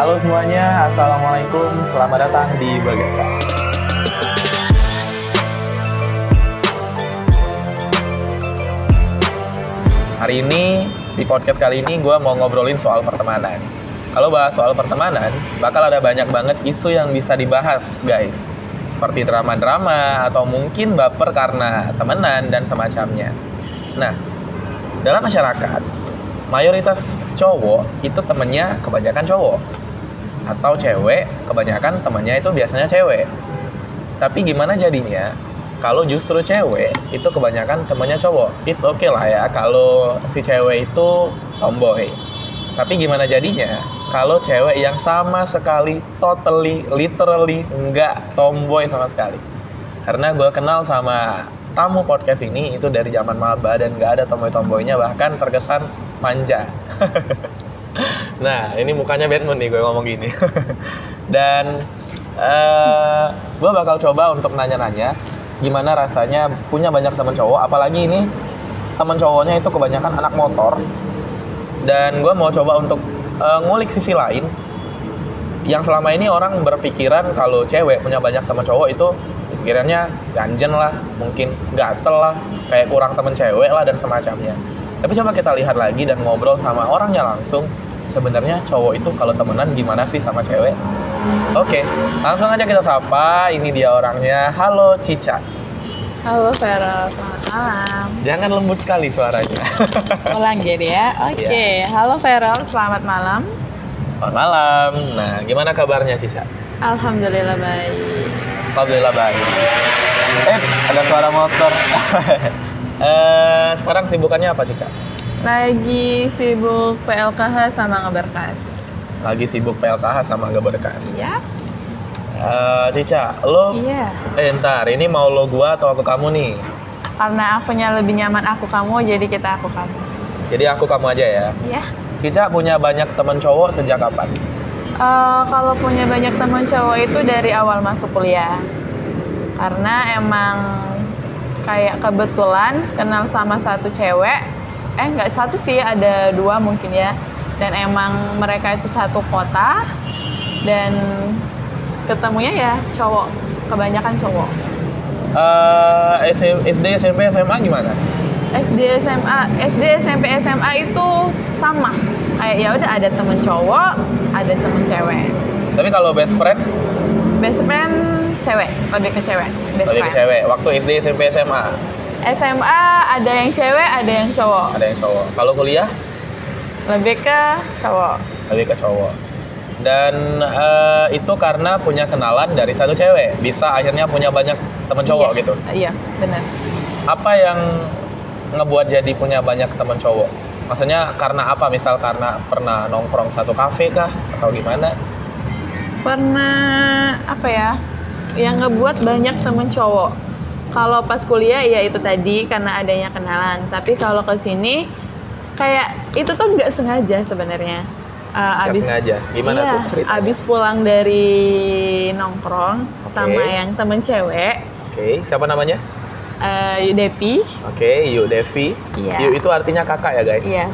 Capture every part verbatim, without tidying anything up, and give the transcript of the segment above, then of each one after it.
Halo semuanya, Assalamualaikum, selamat datang di Begesa. Hari ini, di podcast kali ini gue mau ngobrolin soal pertemanan. Kalau bahas soal pertemanan, bakal ada banyak banget isu yang bisa dibahas guys. Seperti drama-drama, atau mungkin baper karena temenan, dan semacamnya. Nah, dalam masyarakat, mayoritas cowok itu temennya kebanyakan cowok, atau cewek kebanyakan temennya itu biasanya cewek. Tapi gimana jadinya kalau justru cewek itu kebanyakan temennya cowok? It's okay lah ya kalau si cewek itu tomboy, tapi gimana jadinya kalau cewek yang sama sekali totally, literally nggak tomboy sama sekali? Karena gue kenal sama tamu podcast ini itu dari zaman maba dan nggak ada tomboy-tomboynya, bahkan terkesan manja. Nah, ini mukanya Batman nih gue ngomong gini. Dan uh, gue bakal coba untuk nanya-nanya gimana rasanya punya banyak teman cowok, apalagi ini teman cowoknya itu kebanyakan anak motor. Dan gue mau coba untuk uh, ngulik sisi lain yang selama ini orang berpikiran kalau cewek punya banyak teman cowok itu pikirannya ganjen lah, mungkin gatel lah, kayak kurang temen cewek lah, dan semacamnya. Tapi coba kita lihat lagi dan ngobrol sama orangnya langsung. Sebenarnya cowok itu kalau temenan gimana sih sama cewek? Oke, langsung aja kita sapa. Ini dia orangnya. Halo Cica. Halo Vera, selamat malam. Jangan lembut sekali suaranya. Ulang jadi ya. Oke, okay. Ya. Halo Vera, selamat malam. Selamat malam. Nah, gimana kabarnya Cica? Alhamdulillah baik. Alhamdulillah baik. Eits, ada suara motor. Eh, sekarang sibukannya apa, Cica? Lagi sibuk P L K H sama ngeberkas. Lagi sibuk P L K H sama ngeberkas. Ya. Eh, Cica, lo Iya. Eh, ntar ini mau lo gua atau aku kamu nih? Karena akunya lebih nyaman aku kamu, jadi kita aku kamu. Jadi aku kamu aja ya? Iya. Cica punya banyak teman cowok sejak kapan? Uh, kalau punya banyak teman cowok itu dari awal masuk kuliah, karena emang kayak kebetulan kenal sama satu cewek, eh nggak satu sih, ada dua mungkin ya, dan emang mereka itu satu kota dan ketemunya ya cowok, kebanyakan cowok. Uh, S D S M P S M A gimana? S D S M A S D S M P S M A itu sama. Kayak ya udah ada temen cowok, ada temen cewek. Tapi kalau best friend? Best friend cewek, lebih ke cewek. Best lebih friend. Ke cewek. Waktu S D S M P S M A. S M A ada yang cewek, ada yang cowok. Ada yang cowok. Kalau kuliah? Lebih ke cowok. Lebih ke cowok. Dan uh, itu karena punya kenalan dari satu cewek, bisa akhirnya punya banyak temen cowok, iya, gitu. Iya, benar. Apa yang ngebuat jadi punya banyak teman cowok? Maksudnya karena apa? Misal karena pernah nongkrong satu kafe kah? Atau gimana? Pernah, apa ya, yang ngebuat banyak teman cowok. Kalau pas kuliah ya itu tadi, karena adanya kenalan. Tapi kalau kesini, kayak itu tuh nggak sengaja sebenarnya. Uh, nggak abis, sengaja? Gimana iya, tuh ceritanya? Abis pulang dari nongkrong, okay, sama yang teman cewek. Oke, okay. Siapa namanya? Uh, Yu Devi. Oke, okay, Yu Devi. Yeah. Yu itu artinya kakak ya guys. Yeah.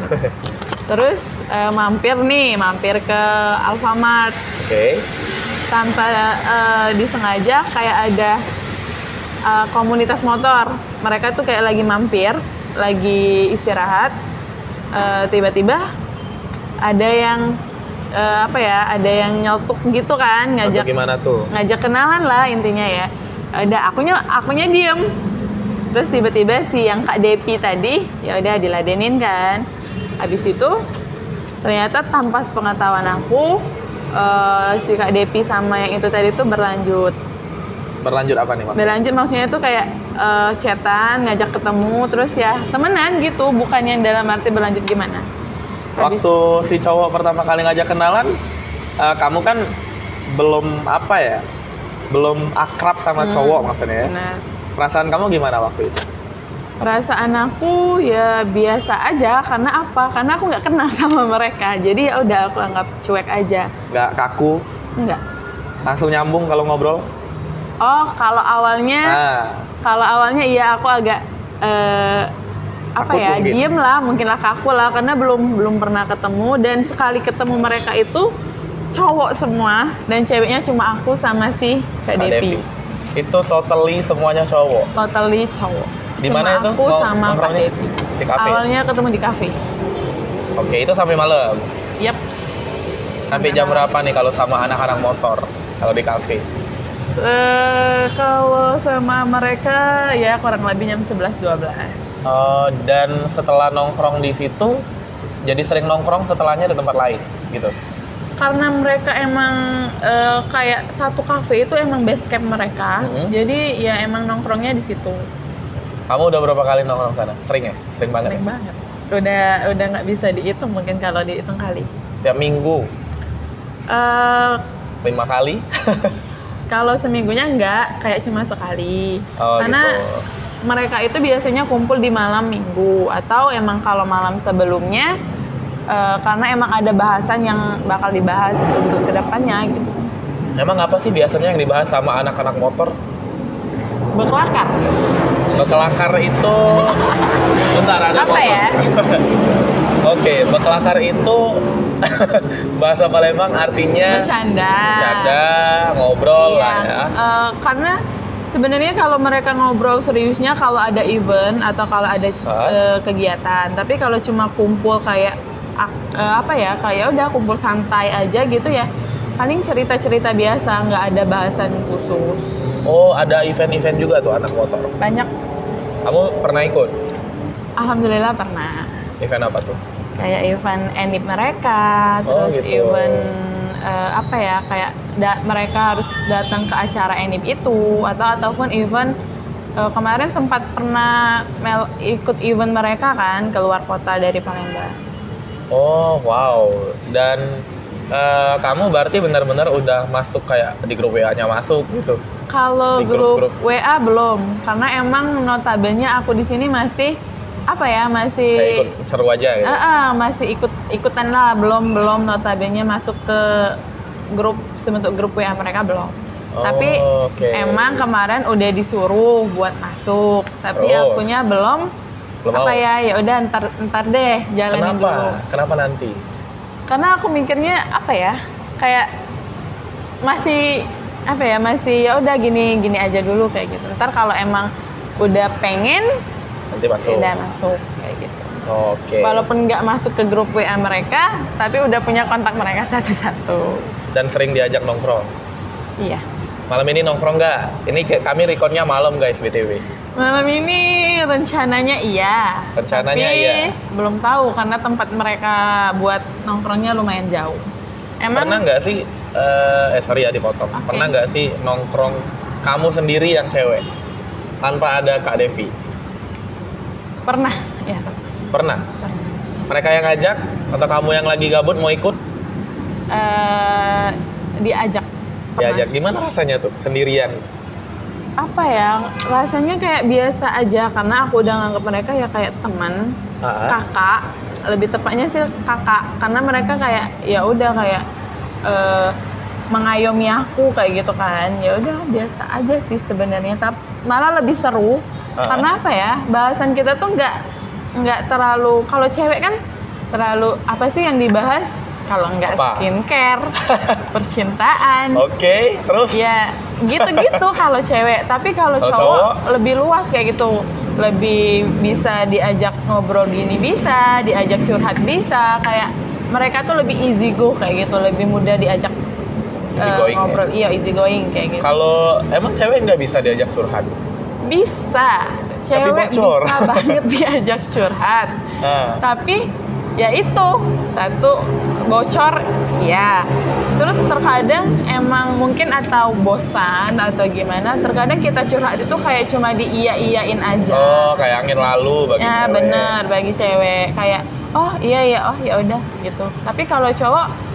Terus uh, mampir nih, mampir ke Alfamart. Oke. Okay. Tanpa uh, disengaja kayak ada uh, komunitas motor. Mereka tuh kayak lagi mampir, lagi istirahat. Uh, tiba-tiba ada yang uh, apa ya? Ada yang nyeltuk gitu kan, ngajak. Nyeltuk gimana tuh? Ngajak kenalan lah intinya ya. Udah, akunya akunya diem. Terus tiba-tiba si yang Kak Depi tadi, ya udah diladenin kan. Habis itu ternyata tanpa sepengetahuan aku, uh, si Kak Depi sama yang itu tadi tuh berlanjut. Berlanjut apa nih maksudnya? Berlanjut maksudnya itu kayak uh, chatan, ngajak ketemu, terus ya temenan gitu, bukan yang dalam arti berlanjut gimana. Habis waktu si cowok pertama kali ngajak kenalan, uh, kamu kan belum apa ya, belum akrab sama hmm, cowok maksudnya ya? Benar. Perasaan kamu gimana waktu itu? Perasaan aku ya biasa aja, karena apa? Karena aku nggak kenal sama mereka, jadi ya udah aku anggap cuek aja. Nggak kaku? Nggak. Langsung nyambung kalau ngobrol? Oh, kalau awalnya, nah. kalau awalnya iya aku agak eh, apa ya, mungkin. diem lah, mungkin lah kaku lah, karena belum belum pernah ketemu, dan sekali ketemu mereka itu cowok semua dan ceweknya cuma aku sama si Kak Devi. Itu totally semuanya cowok. Totally cowok. Di mana itu? Aku sama Kak Devi. Di kafe. Awalnya ketemu di kafe. Oke, itu sampai malam. Yap. Sampai jam berapa nih kalau sama anak-anak motor kalau di kafe? Uh, kalau sama mereka ya kurang lebih jam sebelas dua belas. Uh, dan setelah nongkrong di situ, jadi sering nongkrong setelahnya di tempat lain gitu. Karena mereka emang uh, kayak satu kafe itu emang base camp mereka, mm-hmm. jadi ya emang nongkrongnya di situ. Kamu udah berapa kali nongkrong sana? Sering ya? Sering banget. Sering ya? banget. Udah udah nggak bisa dihitung mungkin kalau dihitung kali. Tiap minggu? Uh, lima kali? Kalau seminggunya enggak, kayak cuma sekali. Oh, karena gitu. Mereka itu biasanya kumpul di malam minggu. Atau emang kalau malam sebelumnya, uh, karena emang ada bahasan yang bakal dibahas untuk kedepannya gitu. Emang apa sih biasanya yang dibahas sama anak-anak motor? Bekelakar. Bekelakar itu... Bentar, ada apa motor. Ya? Oke, okay, bekelakar itu bahasa Palembang artinya bercanda, bercanda ngobrol iya. lah ya. Uh, karena sebenarnya kalau mereka ngobrol seriusnya kalau ada event atau kalau ada uh, kegiatan, tapi kalau cuma kumpul kayak uh, apa ya, kayak udah kumpul santai aja gitu ya. Paling cerita-cerita biasa, nggak ada bahasan khusus. Oh, ada event-event juga tuh anak motor. Banyak. Kamu pernah ikut? Alhamdulillah pernah. Event apa tuh? Kayak event enip mereka, oh, terus gitu. event uh, apa ya, kayak da- mereka harus datang ke acara enip itu, atau ataupun event uh, kemarin sempat pernah mel- ikut event mereka kan keluar kota dari Palembang. Oh wow, dan uh, kamu berarti benar-benar udah masuk kayak di grup W A-nya masuk gitu? Kalau grup, grup W A belum, karena emang notabene aku di sini masih apa ya masih kayak ikut, seru aja gitu. Uh, uh, masih ikut ikutan lah, belum belum notabene masuk ke grup sebentuk grup W A mereka belum. Oh, tapi okay. emang kemarin udah disuruh buat masuk, tapi Terus. akunya belum. belum apa mau. ya ya udah ntar ntar deh jalanin Kenapa? dulu. Kenapa nanti? Karena aku mikirnya apa ya kayak masih apa ya masih ya udah gini gini aja dulu kayak gitu. Ntar kalau emang udah pengen nanti masuk. Udah masuk kayak gitu. Oke. Okay. Walaupun nggak masuk ke grup W A mereka, tapi udah punya kontak mereka satu-satu. Dan sering diajak nongkrong. Iya. Malam ini nongkrong nggak? Ini kami recordnya malam guys B T W. Malam ini rencananya iya. Rencananya tapi iya. Belum tahu karena tempat mereka buat nongkrongnya lumayan jauh. Emang pernah nggak sih? Uh, eh sorry ya dipotong. Okay. Pernah nggak sih nongkrong kamu sendiri yang cewek tanpa ada Kak Devi? Pernah, ya. Pernah? Pernah. Mereka yang ngajak atau kamu yang lagi gabut mau ikut? Uh, diajak. Pernah. Diajak. Gimana rasanya tuh sendirian? Apa ya? Rasanya kayak biasa aja karena aku udah nganggap mereka ya kayak teman, uh-huh. kakak. Lebih tepatnya sih kakak karena mereka kayak ya udah kayak uh, mengayomi aku kayak gitu kan. Ya udah biasa aja sih sebenarnya. Tapi malah lebih seru. Karena apa ya, bahasan kita tuh nggak nggak terlalu, kalau cewek kan terlalu apa sih yang dibahas kalau nggak skincare, percintaan. Oke, okay, terus? Ya gitu-gitu kalau cewek, tapi kalau cowok, cowok lebih luas kayak gitu. Lebih bisa diajak ngobrol gini bisa, diajak curhat bisa, kayak mereka tuh lebih easy go kayak gitu, lebih mudah diajak uh, ngobrol. Ya? Iya, easy going kayak gitu. Kalau emang cewek nggak bisa diajak curhat? Bisa, cewek bisa banget diajak curhat. Nah. Tapi ya itu satu bocor, ya. Terus terkadang emang mungkin atau bosan atau gimana. Terkadang kita curhat itu kayak cuma diiya-iyain aja. Oh, kayak angin lalu bagi ya, cewek. Ya benar bagi cewek kayak oh iya ya oh ya udah gitu. Tapi kalau cowok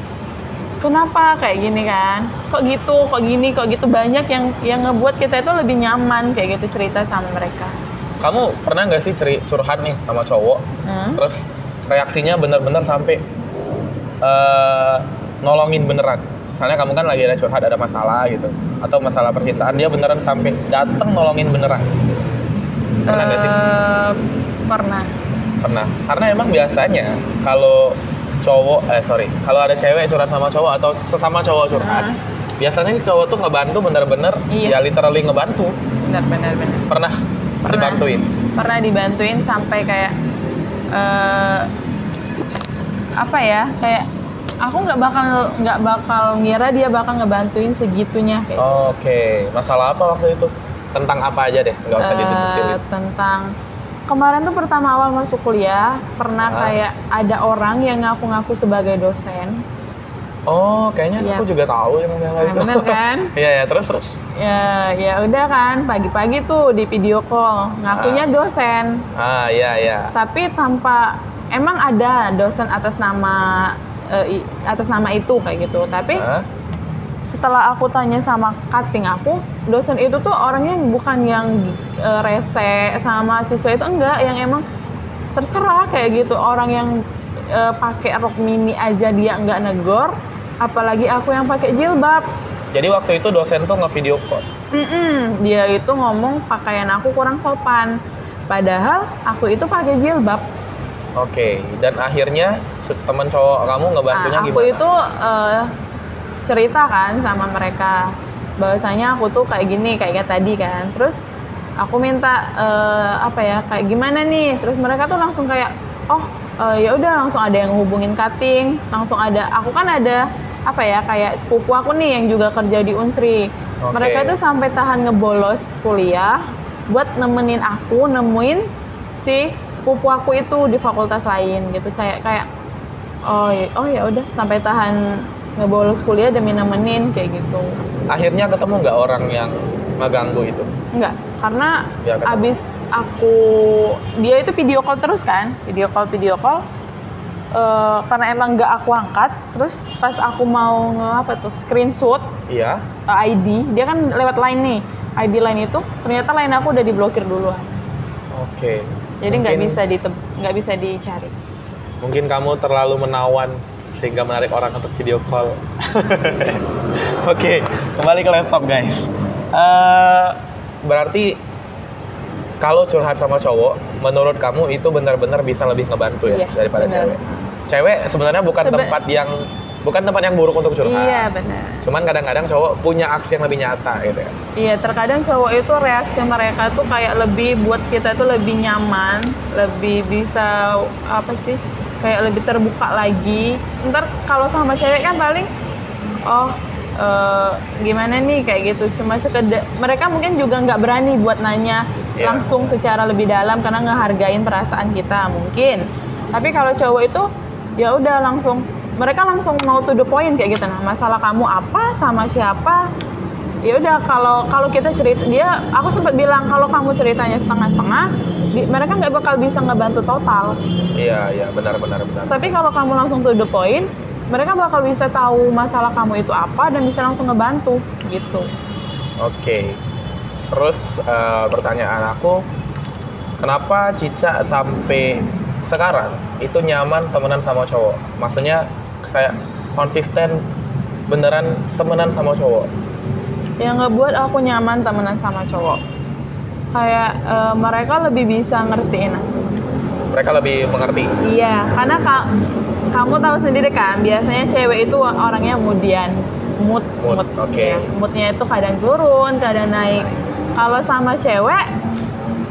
kenapa kayak gini kan? Kok gitu, kok gini, kok gitu banyak yang yang ngebuat kita itu lebih nyaman kayak gitu cerita sama mereka. Kamu pernah nggak sih ceri- curhat nih sama cowok? Hmm? Terus reaksinya benar-benar sampai uh, nolongin beneran. Misalnya kamu kan lagi ada curhat ada masalah gitu, atau masalah percintaan dia beneran sampai datang nolongin beneran. Pernah nggak uh, sih? Pernah. Pernah. Karena emang biasanya kalau cowok, eh sorry, kalau ada cewek curhat sama cowok atau sesama cowok curhat, uh. biasanya si cowok tuh ngebantu bener-bener, iya. ya literally ngebantu. Bener-bener. Pernah, pernah dibantuin? Pernah dibantuin sampai kayak, uh, apa ya, kayak aku nggak bakal nggak bakal ngira dia bakal ngebantuin segitunya. Kayak. Oh, Oke, okay. Masalah apa waktu itu? Tentang apa aja deh, nggak usah uh, ditutup-tutupin. Tentang kemarin tuh pertama awal masuk kuliah pernah ah. kayak ada orang yang ngaku-ngaku sebagai dosen. Oh, kayaknya ya, aku juga tahu yang kayak gitu. Bener kan? Iya ya, terus terus. Ya, ya udah kan, pagi-pagi tuh di video call ngakunya ah. dosen. Ah iya iya. Tapi tanpa emang ada dosen atas nama eh, atas nama itu kayak gitu, tapi ah. setelah aku tanya sama cutting aku, dosen itu tuh orangnya bukan yang e, rese sama siswa itu, enggak, yang emang terserah kayak gitu. Orang yang e, pakai rok mini aja dia enggak negor, apalagi aku yang pakai jilbab. Jadi waktu itu dosen tuh nge-video call? Mm-mm, dia itu ngomong pakaian aku kurang sopan, padahal aku itu pakai jilbab. Oke, dan akhirnya teman cowok kamu ngebantunya nah, aku gimana? Aku itu... E, cerita kan sama mereka bahwasanya aku tuh kayak gini kayak tadi kan, terus aku minta uh, apa ya kayak gimana nih, terus mereka tuh langsung kayak oh uh, ya udah langsung ada yang hubungin cutting, langsung ada aku kan ada apa ya kayak sepupu aku nih yang juga kerja di U N S R I. Okay. Mereka tuh sampai tahan ngebolos kuliah buat nemenin aku nemuin si sepupu aku itu di fakultas lain gitu. Saya kayak oh oh ya udah sampai tahan ngebolos kuliah demi nemenin kayak gitu. Akhirnya ketemu nggak orang yang ngeganggu itu? Nggak, karena ya, abis aku dia itu video call terus kan, video call video call. E, karena emang nggak aku angkat, terus pas aku mau apa tuh screenshot, iya. I D dia kan lewat line nih, I D line itu ternyata line aku udah diblokir duluan. Oke. Okay. Jadi nggak bisa nggak bisa dicari. Mungkin kamu terlalu menawan, sehingga menarik orang untuk video call. Oke, okay, kembali ke laptop guys. Uh, berarti kalau curhat sama cowok, menurut kamu itu benar-benar bisa lebih ngebantu ya, iya, daripada bener. cewek. Cewek sebenarnya bukan Sebe- tempat yang bukan tempat yang buruk untuk curhat. Iya benar. Cuman kadang-kadang cowok punya aksi yang lebih nyata gitu ya. Iya, terkadang cowok itu reaksi mereka tuh kayak lebih buat kita tuh lebih nyaman, lebih bisa apa sih? Kayak lebih terbuka lagi. Ntar kalau sama cewek kan paling oh e, gimana nih kayak gitu, cuma sekedar mereka mungkin juga nggak berani buat nanya yeah. langsung secara lebih dalam karena ngehargain perasaan kita mungkin. Tapi kalau cowok itu ya udah langsung mereka langsung mau to the point kayak gitu. Nah, masalah kamu apa sama siapa? Ya udah kalau kalau kita cerita dia aku sempat bilang kalau kamu ceritanya setengah-setengah di, mereka nggak bakal bisa ngebantu total. Iya iya benar benar benar. Tapi kalau kamu langsung to the point mereka bakal bisa tahu masalah kamu itu apa dan bisa langsung ngebantu gitu. Oke. Terus uh, pertanyaan aku, kenapa Cica sampai sekarang itu nyaman temenan sama cowok? Maksudnya kayak konsisten beneran temenan sama cowok. Yang ngebuat aku nyaman temenan sama cowok kayak e, mereka lebih bisa ngertiin aku. Mereka lebih mengerti? Iya, karena ka, kamu tahu sendiri kan biasanya cewek itu orangnya moodian, mood mood, mood okay. ya. Moodnya itu kadang turun kadang naik. Kalau sama cewek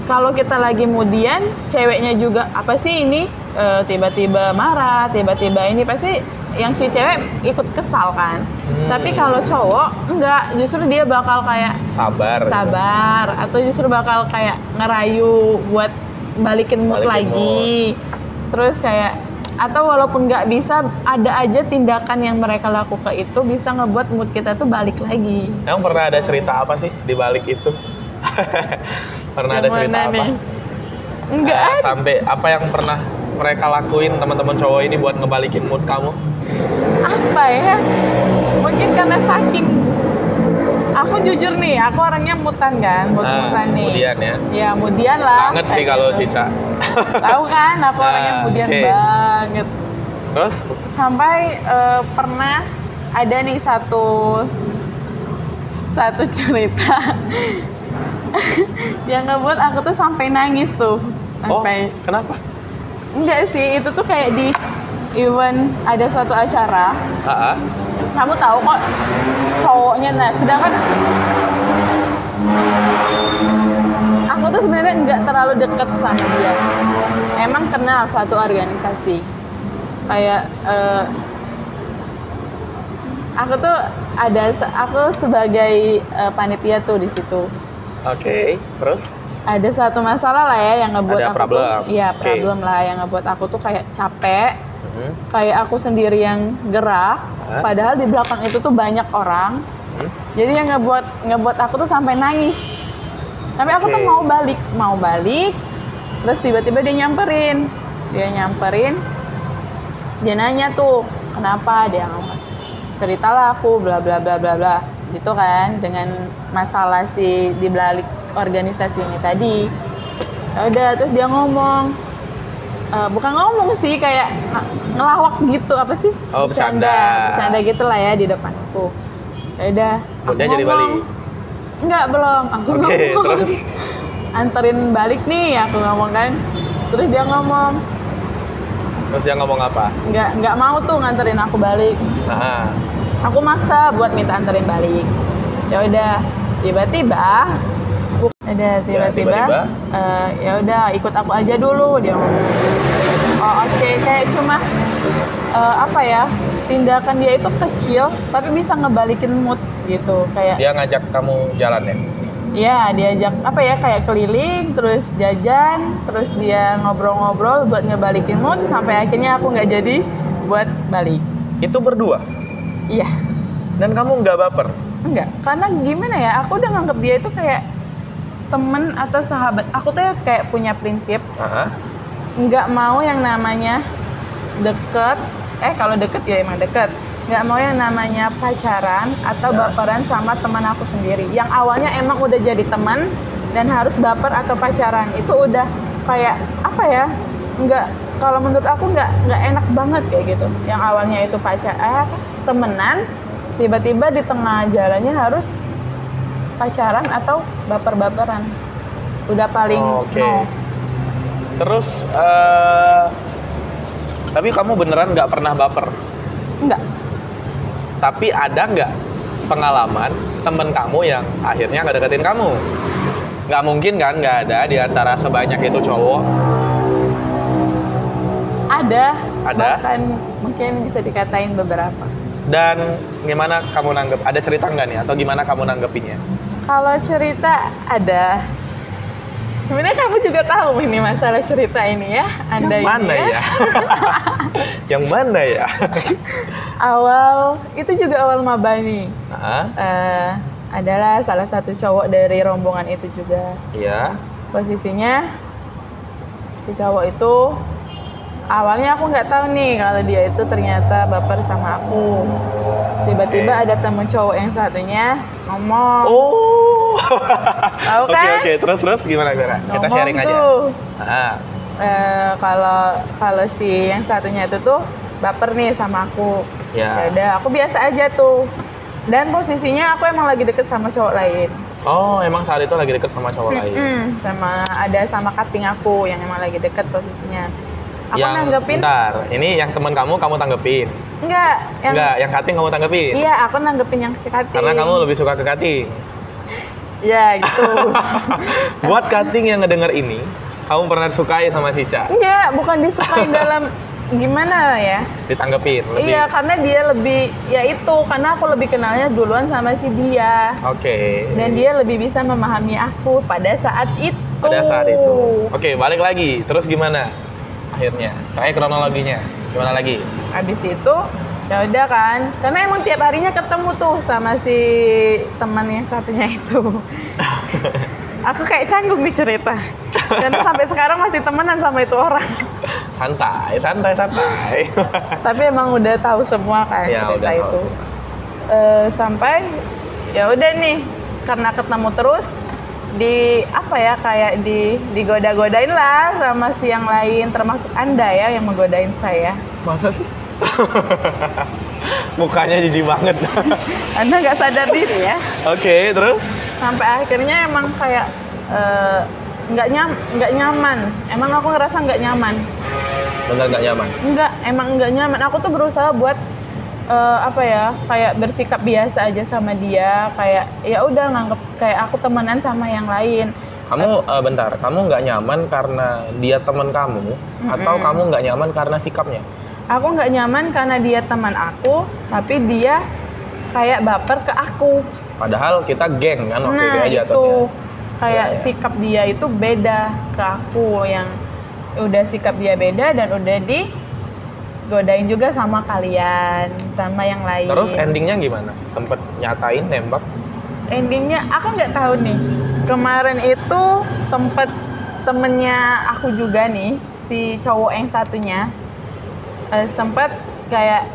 kalau kita lagi moodian ceweknya juga apa sih ini e, tiba-tiba marah tiba-tiba ini pasti yang si cewek ikut kesal kan. Hmm. Tapi kalau cowok enggak, justru dia bakal kayak sabar. Sabar gitu. Atau justru bakal kayak ngerayu buat balikin mood balikin lagi. Mood. Terus kayak atau walaupun enggak bisa ada aja tindakan yang mereka lakukan itu bisa ngebuat mood kita tuh balik lagi. Emang pernah ada cerita apa sih di balik itu? Pernah yang ada cerita apa? Nih? Enggak. Eh, sampai apa yang pernah mereka lakuin teman-teman cowok ini buat ngebalikin mood kamu? Apa ya? Mungkin karena saking aku jujur nih, aku orangnya mutan kan, mood-mutan nah, nih. Mudian ya? Ya, mudian lah. Banget sih kalau gitu. Cica. Tahu kan, aku orangnya nah, mudian okay. banget. Terus? Sampai uh, pernah ada nih satu satu cerita yang ngebuat aku tuh sampai nangis tuh. Sampai. Oh, kenapa? Enggak sih, itu tuh kayak di even ada suatu acara, uh-huh. kamu tahu kok cowoknya. Nah, sedangkan aku tuh sebenarnya nggak terlalu deket sama dia. Emang kenal suatu organisasi, kayak uh, aku tuh ada, aku sebagai uh, panitia tuh di situ. Oke, okay, terus? Ada suatu masalah lah ya yang ngebuat ada aku problem. Tuh, ya problem okay. lah yang ngebuat aku tuh kayak capek, mm-hmm. kayak aku sendiri yang gerak. Huh? Padahal di belakang itu tuh banyak orang. Mm-hmm. Jadi yang ngebuat ngebuat aku tuh sampai nangis. Tapi aku okay. tuh mau balik, mau balik. Terus tiba-tiba dia nyamperin, dia nyamperin. Dia nanya tuh kenapa, dia ngomong ceritalah aku bla bla bla bla bla gitu kan, dengan masalah si di balik organisasi ini tadi. Udah, terus dia ngomong, uh, bukan ngomong sih, kayak ngelawak gitu, apa sih? Oh, bercanda. Bercanda gitu lah ya di depan aku. Udah, aku ngomong. Jadi balik? Enggak, belum. Aku okay, ngomong. Terus? Anterin balik nih, aku ngomong kan. Terus dia ngomong. Terus dia ngomong apa? Enggak, enggak mau tuh nganterin aku balik. Nah. Aku maksa buat minta anterin balik. Ya udah, tiba-tiba ada tiba-tiba ya, uh, ya udah ikut aku aja dulu, dia ngomong. Oh oke okay. Kayak cuma uh, apa ya, tindakan dia itu kecil tapi bisa ngebalikin mood gitu. Kayak dia ngajak kamu jalan ya? Iya, diajak apa ya, kayak keliling, terus jajan, terus dia ngobrol-ngobrol buat ngebalikin mood sampai akhirnya aku nggak jadi buat balik. Itu berdua? Iya. Dan kamu nggak baper? Enggak, karena gimana ya, aku udah nganggep dia itu kayak temen atau sahabat. Aku tuh kayak punya prinsip, uh-huh. nggak mau yang namanya deket. Eh kalau deket ya emang deket. Nggak mau yang namanya pacaran atau uh-huh. baperan sama teman aku sendiri. Yang awalnya emang udah jadi teman dan harus baper atau pacaran itu udah kayak apa ya? Nggak, kalau menurut aku nggak nggak enak banget kayak gitu. Yang awalnya itu pacar, eh, temenan, tiba-tiba di tengah jalannya harus pacaran atau baper-baperan. Udah paling oh, okay. no. Terus uh, tapi kamu beneran gak pernah baper? Enggak. Tapi ada gak pengalaman temen kamu yang akhirnya gak deketin kamu? Gak mungkin kan gak ada di antara sebanyak itu cowok? Ada, ada? Bahkan mungkin bisa dikatain beberapa. Dan gimana kamu nanggep? Ada cerita gak nih? Atau gimana kamu nanggepinnya? Kalau cerita ada. Sebenarnya kamu juga tahu ini masalah cerita ini ya, Anda yang mana ini ya? Ya? Yang mana ya? Awal itu juga awal mabani. Uh-huh. Uh, adalah salah satu cowok dari rombongan itu juga. Iya. Yeah. Posisinya si cowok itu awalnya aku nggak tahu nih kalau dia itu ternyata baper sama aku. Tiba-tiba okay. ada temen cowok yang satunya ngomong. Oh. Tahu kan? Oke okay, oke okay. terus terus gimana gimana? Ngomong kita sharing tuh. Aja. Heeh. Uh, kalau kalau si yang satunya itu tuh baper nih sama aku. Ya. Yeah. Udah, aku biasa aja tuh. Dan posisinya aku emang lagi deket sama cowok lain. Oh, emang saat itu lagi deket sama cowok mm-hmm. lain. Sama ada sama kating aku yang emang lagi deket posisinya. Aku yang, nanggepin. Bentar, ini yang teman kamu kamu tanggepin. Enggak, yang enggak, yang kating kamu tanggepin. Iya, aku nanggepin yang si kating. Karena kamu lebih suka ke kating. Ya, gitu. Buat kating yang ngedenger ini, kamu pernah disukai sama Cica? Enggak, bukan disukai dalam gimana ya? Ditanggepin lebih. Iya, karena dia lebih ya itu, karena aku lebih kenalnya duluan sama si dia. Oke. Okay. Dan dia lebih bisa memahami aku pada saat itu. Pada saat itu. Oke, okay, balik lagi. Terus gimana? Akhirnya, kayak kronologinya, gimana lagi? Abis itu, ya udah kan, karena emang tiap harinya ketemu tuh sama si teman yang satunya itu. Aku kayak canggung nih cerita, dan sampai sekarang masih temenan sama itu orang. Santai, santai, santai. Tapi emang udah tahu semua kan ya, cerita itu. Uh, sampai, ya udah nih, karena ketemu terus. Di apa ya, kayak di digoda-godain lah sama si yang lain, termasuk Anda ya yang menggodain saya. Masa sih? Mukanya jijik banget. Anda nggak sadar diri ya. Oke, okay, terus? Sampai akhirnya emang kayak nggak uh, nyam nggak nyaman. Emang aku ngerasa nggak nyaman. Benar nggak nyaman? Enggak, emang nggak nyaman. Aku tuh berusaha buat uh, apa ya, kayak bersikap biasa aja sama dia, kayak ya udah nganggep kayak aku temenan sama yang lain. Kamu uh, bentar, kamu nggak nyaman karena dia teman kamu, mm-mm, atau kamu nggak nyaman karena sikapnya? Aku nggak nyaman karena dia teman aku, tapi dia kayak baper ke aku. Padahal kita geng kan waktu nah, itu aja. Nah itu, kayak ya, ya. sikap dia itu beda ke aku, yang udah sikap dia beda dan udah digodain juga sama kalian, sama yang lain. Terus endingnya gimana? Sempet nyatain nembak? Endingnya aku nggak tahu nih. Kemarin itu sempet temennya aku juga nih, si cowok yang satunya, uh, sempet kayak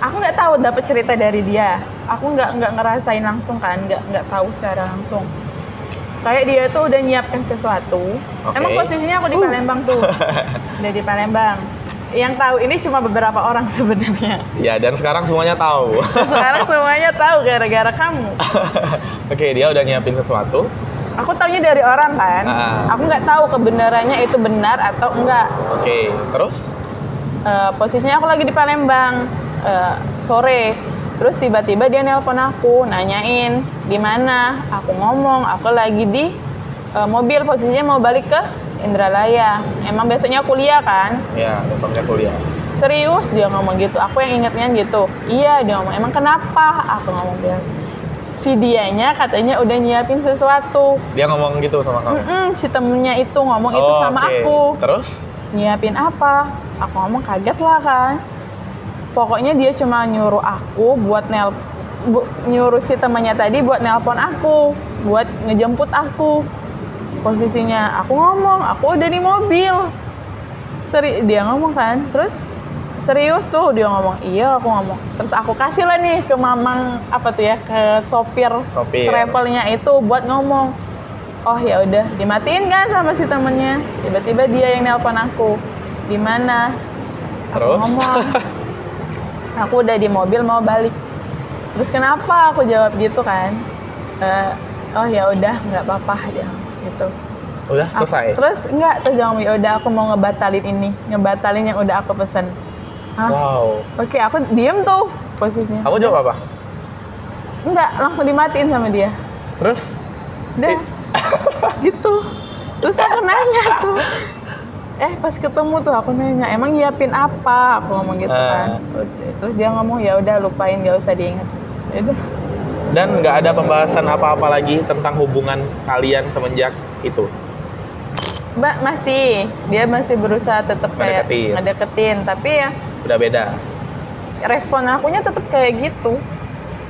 aku nggak tahu dapat cerita dari dia. Aku nggak nggak ngerasain langsung kan, nggak nggak tahu secara langsung. Kayak dia tuh udah nyiapkan sesuatu. Okay. Emang posisinya aku di Palembang uh. tuh, udah di Palembang. Yang tahu ini cuma beberapa orang sebenarnya. Ya, dan sekarang semuanya tahu. Sekarang semuanya tahu gara-gara kamu. Oke, okay, dia udah nyiapin sesuatu. Aku taunya dari orang kan. Ah. Aku nggak tahu kebenarannya itu benar atau enggak. Oke, okay, terus? Uh, posisinya aku lagi di Palembang uh, sore. Terus tiba-tiba dia nelpon aku, nanyain di mana. Aku ngomong, aku lagi di uh, mobil, posisinya mau balik ke Indralaya. Emang besoknya kuliah kan? Iya, besoknya kuliah. Serius dia ngomong gitu. Aku yang ingetnya gitu. Iya, dia ngomong. Emang kenapa? Aku ngomong bilang, si dianya katanya udah nyiapin sesuatu. Dia ngomong gitu sama kamu? Mm-mm, si temennya itu ngomong oh, itu sama okay. aku. Terus? Nyiapin apa? Aku ngomong kaget lah kan. Pokoknya dia cuma nyuruh aku buat nel, bu, nyuruh si temannya tadi buat nelpon aku, buat ngejemput aku. Posisinya aku ngomong, aku udah di mobil. Seri, dia ngomong kan, terus serius tuh dia ngomong, iya aku ngomong. Terus aku kasih lah nih ke mamang apa tuh ya, ke sopir, sopir. travelnya itu buat ngomong. Oh ya udah, dimatiin kan sama si temennya. Tiba-tiba dia yang nelpon aku, di mana? Terus? Aku ngomong, aku udah di mobil mau balik. Terus kenapa? Aku jawab gitu kan. E, oh ya udah, nggak apa-apa dia. Gitu. Udah selesai. Aku, terus enggak terus jangan ya udah aku mau ngebatalin ini, ngebatalin yang udah aku pesen. Hah? Wow. Oke, aku diem tuh posisinya. Kamu jawab apa? Enggak, langsung dimatiin sama dia. Terus? Udah. Gitu. Terus aku nanya tuh. Eh, pas ketemu tuh aku nanya, emang nyiapin apa? Aku ngomong gitu kan. Uh. Terus dia ngomong, ya udah lupain, enggak usah diingat. Ya udah. Dan nggak ada pembahasan apa-apa lagi tentang hubungan kalian semenjak itu? Mbak, masih. Dia masih berusaha tetap kayak ngedeketin. Tapi ya... udah beda? Respon akunya tetap kayak gitu.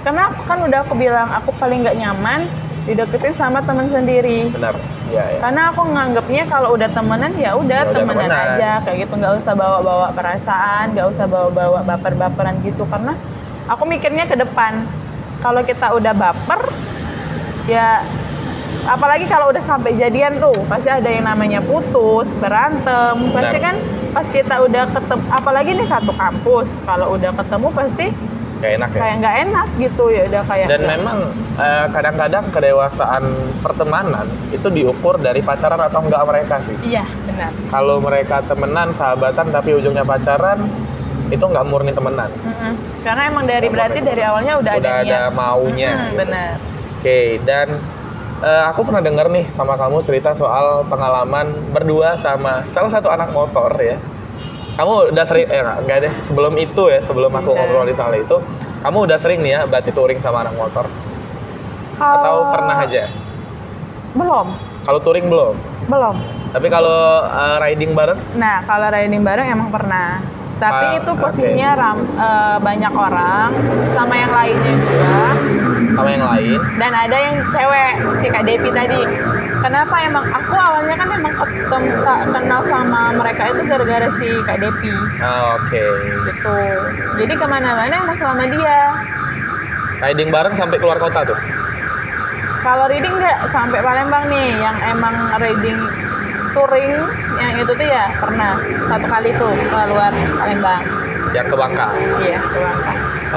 Karena aku kan udah aku bilang, aku paling nggak nyaman dideketin sama teman sendiri. Benar. Ya, ya. Karena aku nganggapnya kalau udah temenan, ya udah temenan aja. Kayak gitu, nggak usah bawa-bawa perasaan, nggak usah bawa-bawa baper-baperan gitu. Karena aku mikirnya ke depan. Kalau kita udah baper, ya apalagi kalau udah sampai jadian tuh, pasti ada yang namanya putus, berantem. Benar. Pasti kan pas kita udah ketemu, apalagi nih satu kampus, kalau udah ketemu pasti gak enak ya? Kayak nggak enak gitu, ya udah kayak. Dan gak. memang eh, kadang-kadang kedewasaan pertemanan itu diukur dari pacaran atau enggak mereka sih. Iya, benar. Kalau mereka temenan, sahabatan, tapi ujungnya pacaran, itu nggak murni temenan. Mm-hmm. Karena emang dari gak berarti murni. dari awalnya udah, udah ada niat. Ada maunya. Mm-hmm, gitu. Benar. Oke, okay, dan uh, aku pernah dengar nih sama kamu cerita soal pengalaman berdua sama salah satu anak motor ya. Kamu udah sering, eh nggak deh, sebelum itu ya, sebelum aku yeah. ngobrol di soal itu, kamu udah sering nih ya berarti touring sama anak motor? Kalo... atau pernah aja? Belum. Kalau touring belum? Belum. Tapi kalau uh, riding bareng? Nah, kalau riding bareng emang pernah. Tapi ah, itu posisinya okay. ram, e, banyak orang, sama yang lainnya juga. Sama yang lain? Dan ada yang cewek, si Kak Devi tadi. Kenapa emang, aku awalnya kan emang ketemu, tak kenal sama mereka itu gara-gara si Kak Devi. Ah, oke. Okay. Gitu. Jadi kemana-mana emang sama dia. Riding bareng sampai keluar kota tuh? Kalau riding nggak, sampai Palembang nih, yang emang riding touring yang itu tuh ya pernah satu kali tuh keluar Palembang. Yang ke Bangka. Iya, ke Bangka.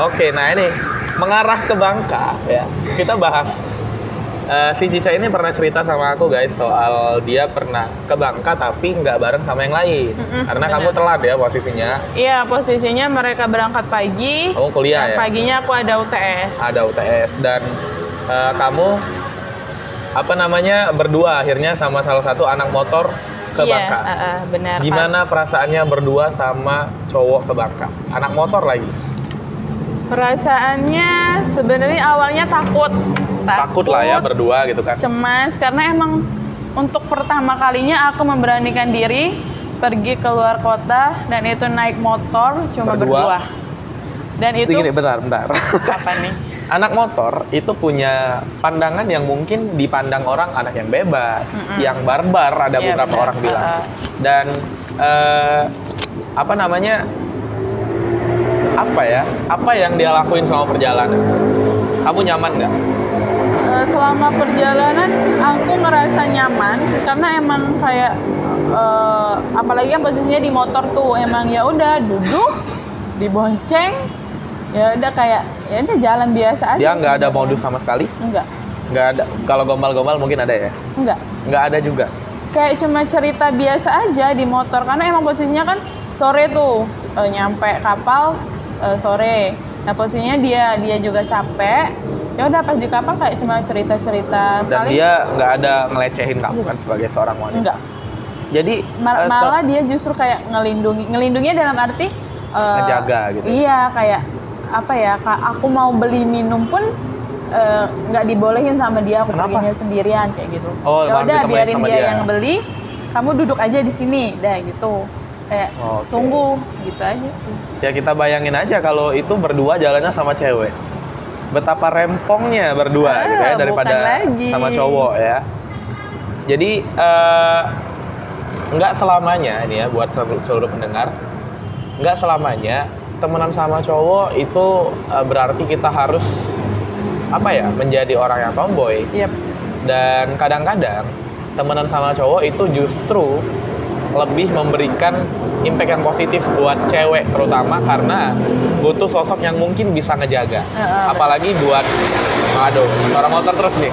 Oke, nah ini mengarah ke Bangka ya. Kita bahas Uh, si Cica ini pernah cerita sama aku guys soal dia pernah ke Bangka tapi nggak bareng sama yang lain. Mm-mm, karena bener. Kamu telat ya posisinya. Iya posisinya mereka berangkat pagi. Kamu kuliah ya? Paginya aku ada U T S. Ada U T S dan uh, kamu apa namanya berdua akhirnya sama salah satu anak motor ke yeah, Bangka. Iya uh, uh, benar. Gimana Pak, perasaannya berdua sama cowok ke Bangka? Anak motor lagi. Perasaannya sebenarnya awalnya takut. Takut, takut lah ya berdua gitu kan. Cemas karena emang untuk pertama kalinya aku memberanikan diri pergi keluar kota dan itu naik motor cuma berdua. berdua. Dan itu gini, bentar, bentar. Apa nih? Anak motor itu punya pandangan yang mungkin dipandang orang anak yang bebas, mm-hmm. yang barbar ada ya, beberapa bener. orang bilang. Uh-uh. Dan uh, apa namanya? Apa ya? Apa yang dia lakuin selama perjalanan? Kamu nyaman nggak? Selama perjalanan aku ngerasa nyaman karena emang kayak uh, apalagi kan posisinya di motor tuh emang ya udah duduk dibonceng ya udah kayak ya udah jalan biasa aja. Dia nggak ada modus sama sekali? Enggak. Nggak ada. Kalau gombal-gombal mungkin ada ya? Enggak. Nggak ada juga. Kayak cuma cerita biasa aja di motor karena emang posisinya kan sore tuh uh, nyampe kapal uh, sore. Nah posisinya dia dia juga capek. Ya udah pas di kapal kayak cuma cerita-cerita. Dan paling dia nggak ada ngelecehin kamu kan sebagai seorang wanita. Enggak. Jadi Mal- uh, malah so- dia justru kayak ngelindungi, ngelindunginya dalam arti uh, ngejaga gitu. Iya kayak apa ya? Aku mau beli minum pun nggak uh, dibolehin sama dia. Aku belinya sendirian kayak gitu. Oh, ya udah biarin dia, dia yang beli. Kamu duduk aja di sini, dah gitu. Kayak okay. tunggu gitu aja sih. Ya kita bayangin aja kalau itu berdua jalannya sama cewek. Betapa rempongnya berdua ah, gitu ya, daripada sama cowok ya. Jadi uh, nggak selamanya ini ya buat seluruh pendengar, nggak selamanya temenan sama cowok itu uh, berarti kita harus apa ya menjadi orang yang tomboy. Yep. Dan kadang-kadang temenan sama cowok itu justru lebih memberikan impact yang positif buat cewek terutama karena butuh sosok yang mungkin bisa ngejaga. Uh, Apalagi buat, aduh, orang motor terus nih.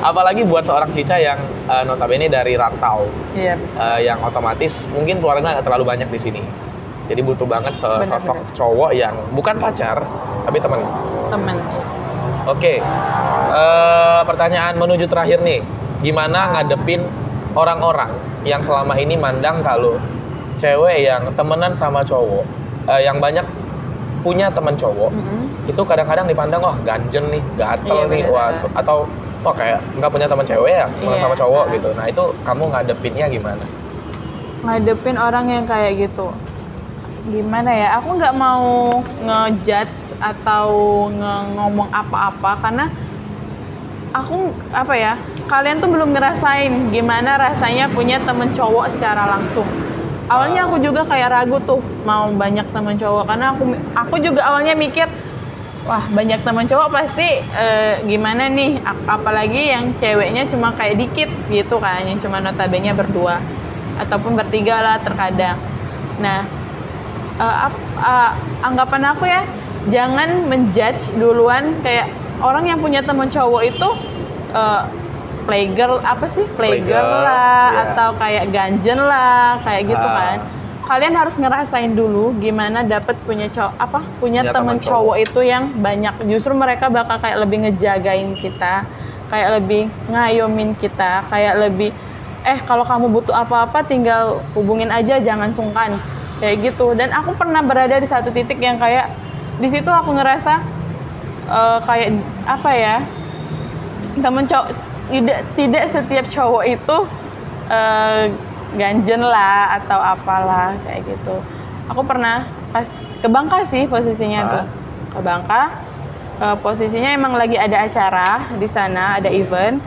Apalagi buat seorang Cica yang uh, notabene dari rantau, yeah. uh, yang otomatis mungkin keluarga nggak terlalu banyak di sini. Jadi butuh banget se- bener, sosok bener. cowok yang bukan pacar, tapi teman. Teman. Oke, okay. uh, pertanyaan menuju terakhir nih, gimana ngadepin orang-orang yang selama ini mandang kalau cewek yang temenan sama cowok, eh, yang banyak punya teman cowok, mm-hmm. itu kadang-kadang dipandang wah ganjen nih, gatel yeah, nih, wah so, atau wah kayak nggak punya teman cewek ya, temenan yeah. sama cowok nah. gitu. Nah itu kamu ngadepinnya gimana? Ngadepin orang yang kayak gitu, gimana ya? Aku nggak mau ngejudge atau ngomong apa-apa karena aku apa ya kalian tuh belum ngerasain gimana rasanya punya temen cowok secara langsung. Awalnya aku juga kayak ragu tuh mau banyak temen cowok karena aku aku juga awalnya mikir wah banyak temen cowok pasti eh, gimana nih apalagi yang ceweknya cuma kayak dikit gitu kan yang cuma notabene berdua ataupun bertiga lah terkadang. Nah eh, eh, anggapan aku ya jangan menjudge duluan kayak orang yang punya teman cowok itu uh, playgirl apa sih? Playgirl lah yeah. atau kayak ganjen lah, kayak gitu ah. kan. Kalian harus ngerasain dulu gimana dapat punya cowok apa? Punya, punya teman cowok. cowok itu yang banyak. Justru mereka bakal kayak lebih ngejagain kita, kayak lebih ngayomin kita, kayak lebih eh kalau kamu butuh apa-apa tinggal hubungin aja, jangan sungkan. Kayak gitu. Dan aku pernah berada di satu titik yang kayak di situ aku ngerasa Uh, kayak apa ya temen cowok tidak tidak setiap cowok itu uh, ganjen lah atau apalah kayak gitu. Aku pernah pas ke Bangka sih posisinya ah. tuh ke Bangka uh, posisinya emang lagi ada acara di sana ada event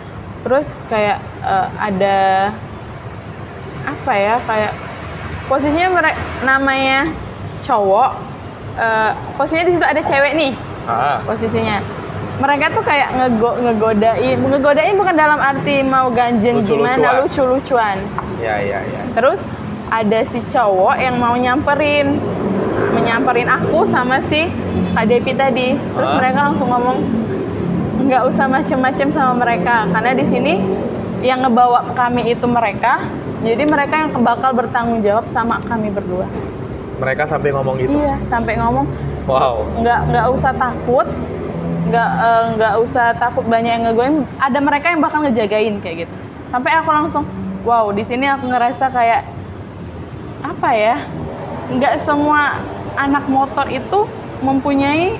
terus kayak uh, ada apa ya kayak posisinya mereka namanya cowok uh, posisinya di situ ada cewek nih. Posisinya mereka tuh kayak ngego- ngegodain ngegodain bukan dalam arti mau ganjen lucu-lucuan. Gimana lucu-lucuan ya, ya, ya. Terus ada si cowok yang mau nyamperin menyamperin aku sama si Kak Depi tadi terus ah. mereka langsung ngomong nggak usah macem-macem sama mereka, karena di sini yang ngebawa kami itu mereka, jadi mereka yang bakal bertanggung jawab sama kami berdua. Mereka sampai ngomong gitu? Iya, sampai ngomong. Wow. Nggak nggak usah takut, nggak eh, nggak usah takut banyak yang ngegoin. Ada mereka yang bakal ngejagain kayak gitu. Sampai aku langsung, wow, di sini aku ngerasa kayak apa ya? Nggak semua anak motor itu mempunyai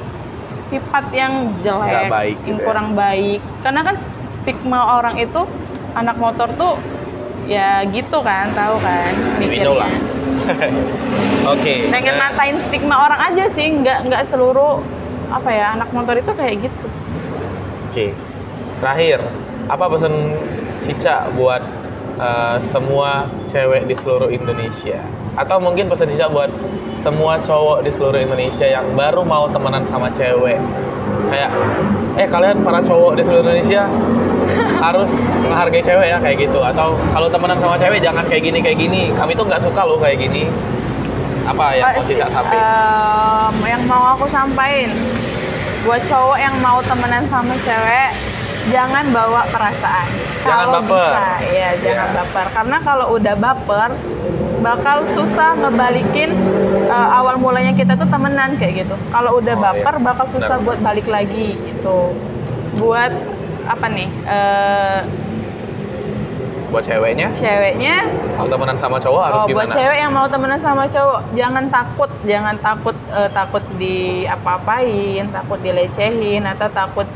sifat yang jelek, baik, yang gitu kurang ya. baik. Karena kan stigma orang itu anak motor tuh ya gitu kan, tahu kan mikirnya. Oke. Okay. Pengen uh, matain stigma orang aja sih, nggak nggak seluruh apa ya anak motor itu kayak gitu. Oke. Okay. Terakhir, apa pesan Cica buat uh, semua cewek di seluruh Indonesia? Atau mungkin pesan Cica buat semua cowok di seluruh Indonesia yang baru mau temenan sama cewek? Kayak, eh kalian para cowok di seluruh Indonesia harus menghargai cewek ya, kayak gitu. Atau kalau temenan sama cewek jangan kayak gini kayak gini, kami tuh nggak suka loh kayak gini. Apa yang uh, mau Cica sampaikan? Uh, yang mau aku sampaikan buat cowok yang mau temenan sama cewek, jangan bawa perasaan. Jangan kalau baper. Bisa, ya jangan yeah. baper. Karena kalau udah baper bakal susah ngebalikin uh, awal mulanya kita tuh temenan kayak gitu. Kalau udah oh, baper iya. bakal susah Benar. buat balik lagi gitu. Buat apa nih? Uh, buat ceweknya? Ceweknya mau temenan sama cowok harus oh, gimana? Buat cewek yang mau temenan sama cowok jangan takut, jangan takut uh, takut di apa-apain, takut dilecehin atau takut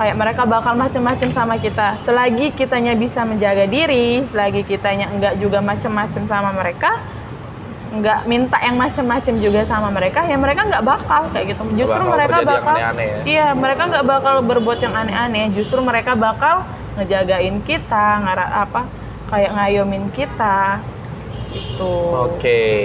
kayak mereka bakal macem-macem sama kita. Selagi kitanya bisa menjaga diri, selagi kitanya enggak juga macem-macem sama mereka, enggak minta yang macem-macem juga sama mereka, ya mereka enggak bakal kayak gitu. Justru bakal mereka bakal, aneh -aneh, ya? iya mereka enggak bakal berbuat yang aneh-aneh. Justru mereka bakal ngejagain kita, ngarah apa, kayak ngayomin kita, gitu. Oke. Okay.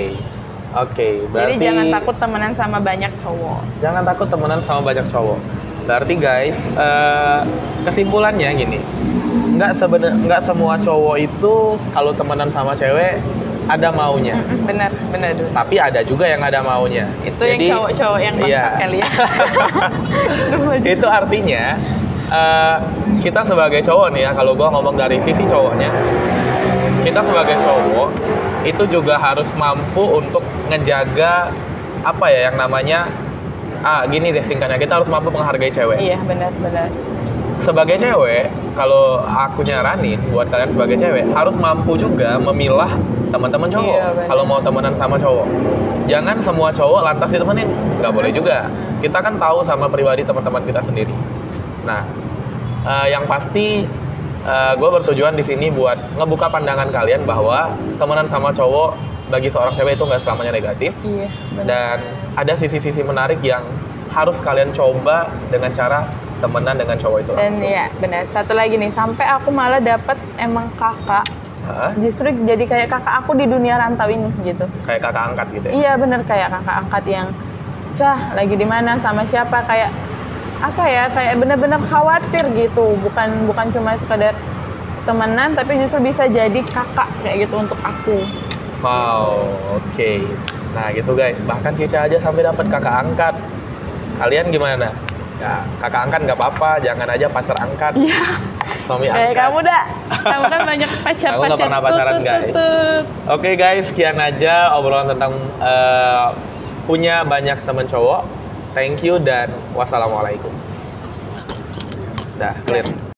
Oke. Okay, berarti. Jadi jangan takut temenan sama banyak cowok. Jangan takut temenan sama banyak cowok. Berarti guys, uh, kesimpulannya gini, nggak sebener, nggak semua cowok itu kalau temenan sama cewek ada maunya. Mm-mm, bener, bener. Dulu. Tapi ada juga yang ada maunya. Itu Jadi, yang cowok-cowok yang bangsa iya. kalian. Itu artinya uh, kita sebagai cowok nih ya, kalau gua ngomong dari sisi cowoknya, kita sebagai cowok itu juga harus mampu untuk ngejaga apa ya yang namanya. Ah, gini deh singkatnya, kita harus mampu menghargai cewek. Iya, benar-benar. Sebagai cewek, kalau aku nyaranin buat kalian sebagai cewek, harus mampu juga memilah teman-teman cowok. Iya, kalau mau temenan sama cowok. Jangan semua cowok lantas ditemenin. Nggak boleh juga. Kita kan tahu sama pribadi teman-teman kita sendiri. Nah, uh, yang pasti uh, gue bertujuan di sini buat ngebuka pandangan kalian bahwa temenan sama cowok bagi seorang cewek itu nggak selamanya negatif. Iya, benar. Dan ada sisi-sisi menarik yang harus kalian coba dengan cara temenan dengan cowok itu langsung. Dan ya benar. Satu lagi nih, sampai aku malah dapet emang kakak. Hah? Justru jadi kayak kakak aku di dunia rantau ini gitu. Kayak kakak angkat gitu ya? Iya benar, kayak kakak angkat yang cah lagi di mana sama siapa, kayak apa ya, kayak benar-benar khawatir gitu. Bukan bukan cuma sekedar temenan, tapi justru bisa jadi kakak kayak gitu untuk aku. Wow, oke. Okay. Nah gitu guys, bahkan Cica aja sampai dapat kakak angkat. Kalian gimana? Ya, kakak angkat nggak apa-apa, jangan aja pacar angkat. Iya. Suami angkat. Kayak kamu dah, kamu kan banyak pacar-pacar. Kamu nggak pernah pacaran guys. Oke guys, sekian aja obrolan tentang uh, punya banyak teman cowok. Thank you dan wassalamualaikum. Dah, clear.